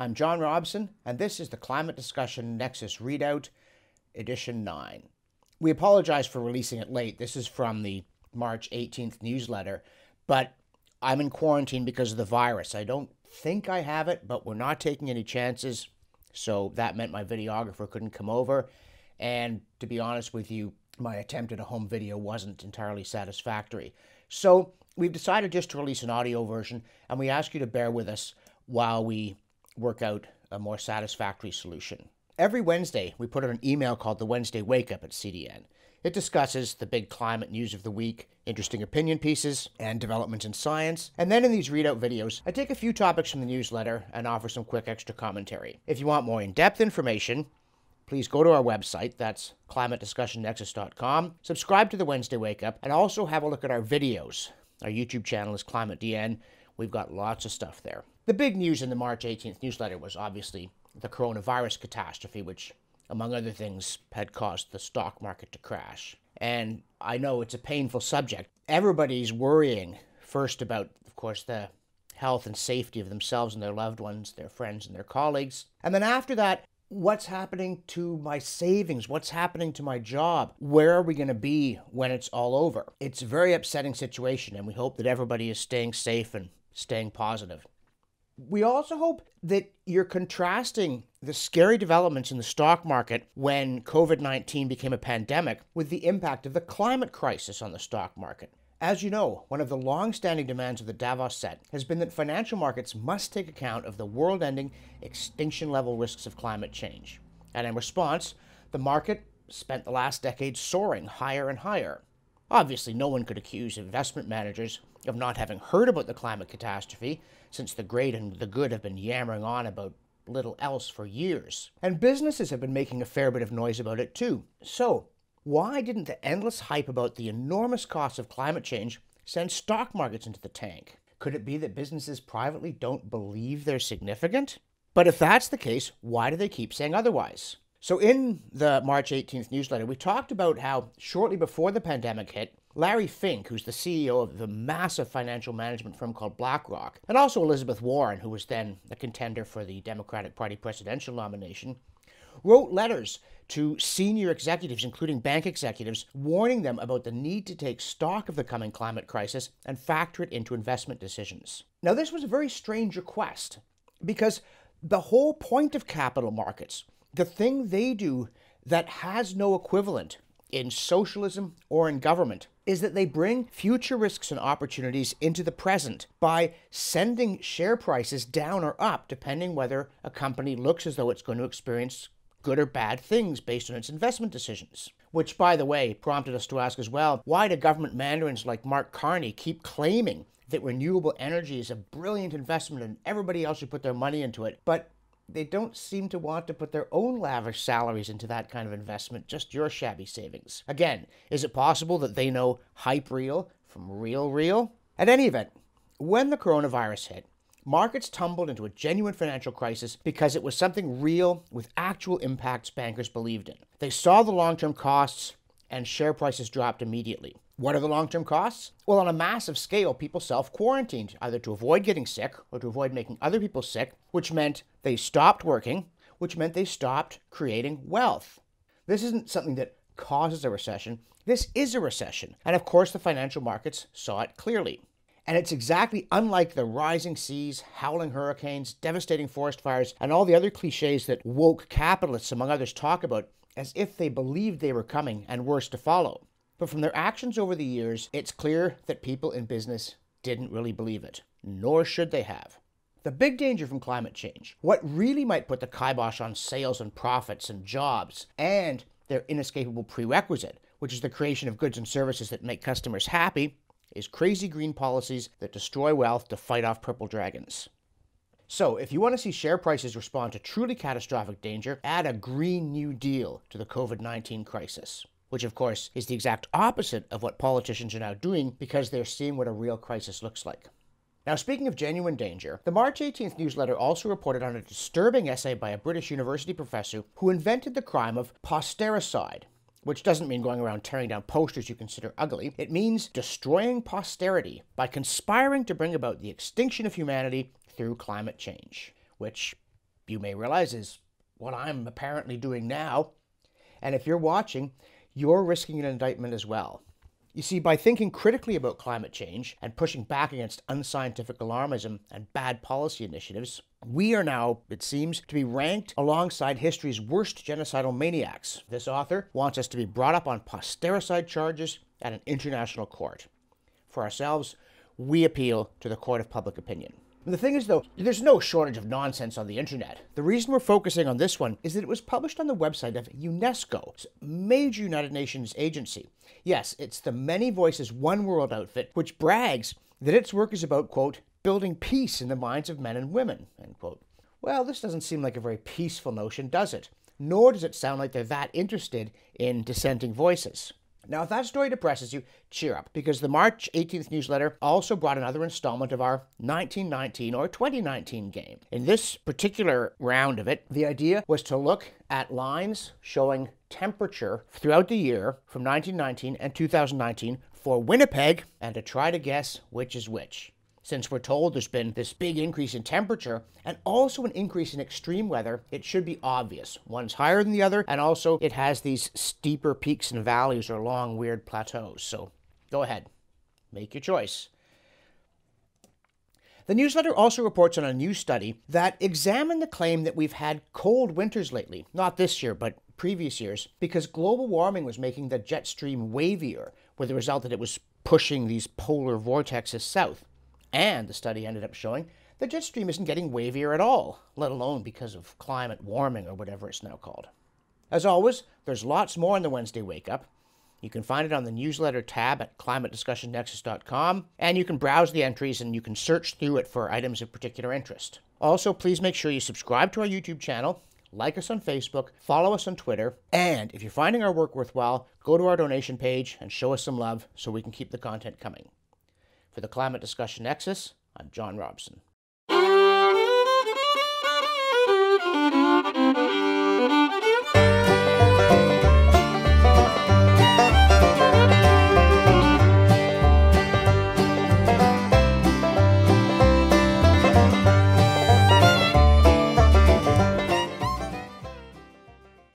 I'm John Robson, and this is the Climate Discussion Nexus Readout, Edition 9. We apologize for releasing it late. This is from the March 18th newsletter, but I'm in quarantine because of the virus. I don't think I have it, but we're not taking any chances, so that meant my videographer couldn't come over, and to be honest with you, my attempt at a home video wasn't entirely satisfactory. So we've decided just to release an audio version, and we ask you to bear with us while we work out a more satisfactory solution. Every Wednesday, we put out an email called the Wednesday Wake Up at CDN. It discusses the big climate news of the week, interesting opinion pieces, and developments in science. And then in these readout videos, I take a few topics from the newsletter and offer some quick extra commentary. If you want more in-depth information, please go to our website, that's climatediscussionnexus.com, subscribe to the Wednesday Wake Up, and also have a look at our videos. Our YouTube channel is Climate DN. We've got lots of stuff there. The big news in the March 18th newsletter was obviously the coronavirus catastrophe, which, among other things, had caused the stock market to crash. And I know it's a painful subject. Everybody's worrying first about, of course, the health and safety of themselves and their loved ones, their friends and their colleagues. And then after that, what's happening to my savings? What's happening to my job? Where are we going to be when it's all over? It's a very upsetting situation, and we hope that everybody is staying safe and staying positive. We also hope that you're contrasting the scary developments in the stock market when COVID-19 became a pandemic with the impact of the climate crisis on the stock market. As you know, one of the long-standing demands of the Davos set has been that financial markets must take account of the world-ending, extinction-level risks of climate change. And in response, the market spent the last decade soaring higher and higher. Obviously, no one could accuse investment managers of not having heard about the climate catastrophe, since the great and the good have been yammering on about little else for years. And businesses have been making a fair bit of noise about it too. So why didn't the endless hype about the enormous costs of climate change send stock markets into the tank? Could it be that businesses privately don't believe they're significant? But if that's the case, why do they keep saying otherwise? So in the March 18th newsletter, we talked about how shortly before the pandemic hit, Larry Fink, who's the CEO of the massive financial management firm called BlackRock, and also Elizabeth Warren, who was then a contender for the Democratic Party presidential nomination, wrote letters to senior executives, including bank executives, warning them about the need to take stock of the coming climate crisis and factor it into investment decisions. Now, this was a very strange request, because the whole point of capital markets, the thing they do that has no equivalent in socialism or in government, is that they bring future risks and opportunities into the present by sending share prices down or up, depending whether a company looks as though it's going to experience good or bad things based on its investment decisions. Which, by the way, prompted us to ask as well, why do government mandarins like Mark Carney keep claiming that renewable energy is a brilliant investment and everybody else should put their money into it, but they don't seem to want to put their own lavish salaries into that kind of investment, just your shabby savings? Again, is it possible that they know hype real from real? At any event, when the coronavirus hit, markets tumbled into a genuine financial crisis because it was something real with actual impacts bankers believed in. They saw the long-term costs and share prices dropped immediately. What are the long-term costs? Well, on a massive scale, people self-quarantined, either to avoid getting sick or to avoid making other people sick, which meant they stopped working, which meant they stopped creating wealth. This isn't something that causes a recession. This is a recession. And of course, the financial markets saw it clearly. And it's exactly unlike the rising seas, howling hurricanes, devastating forest fires, and all the other cliches that woke capitalists, among others, talk about, as if they believed they were coming and worse to follow. But from their actions over the years, it's clear that people in business didn't really believe it, nor should they have. The big danger from climate change, what really might put the kibosh on sales and profits and jobs, and their inescapable prerequisite, which is the creation of goods and services that make customers happy, is crazy green policies that destroy wealth to fight off purple dragons. So if you want to see share prices respond to truly catastrophic danger, add a Green New Deal to the COVID-19 crisis, which of course is the exact opposite of what politicians are now doing because they're seeing what a real crisis looks like. Now, speaking of genuine danger, the March 18th newsletter also reported on a disturbing essay by a British university professor who invented the crime of postericide, which doesn't mean going around tearing down posters you consider ugly. It means destroying posterity by conspiring to bring about the extinction of humanity through climate change, which you may realize is what I'm apparently doing now. And if you're watching, you're risking an indictment as well. You see, by thinking critically about climate change and pushing back against unscientific alarmism and bad policy initiatives, we are now, it seems, to be ranked alongside history's worst genocidal maniacs. This author wants us to be brought up on postericide charges at an international court. For ourselves, we appeal to the court of public opinion. And the thing is, though, there's no shortage of nonsense on the internet. The reason we're focusing on this one is that it was published on the website of UNESCO, a major United Nations agency. Yes, it's the Many Voices One World outfit, which brags that its work is about, quote, building peace in the minds of men and women, end quote. Well, this doesn't seem like a very peaceful notion, does it? Nor does it sound like they're that interested in dissenting voices. Now, if that story depresses you, cheer up, because the March 18th newsletter also brought another installment of our 1919 or 2019 game. In this particular round of it, the idea was to look at lines showing temperature throughout the year from 1919 and 2019 for Winnipeg and to try to guess which is which. Since we're told there's been this big increase in temperature and also an increase in extreme weather, it should be obvious. One's higher than the other, and also it has these steeper peaks and valleys or long, weird plateaus. So go ahead, make your choice. The newsletter also reports on a new study that examined the claim that we've had cold winters lately, not this year, but previous years, because global warming was making the jet stream wavier, with the result that it was pushing these polar vortexes south. And the study ended up showing the jet stream isn't getting wavier at all, let alone because of climate warming or whatever it's now called. As always, there's lots more in the Wednesday Wake Up. You can find it on the newsletter tab at climatediscussionnexus.com, and you can browse the entries and you can search through it for items of particular interest. Also, please make sure you subscribe to our YouTube channel, like us on Facebook, follow us on Twitter, and if you're finding our work worthwhile, go to our donation page and show us some love so we can keep the content coming. For the Climate Discussion Nexus, I'm John Robson.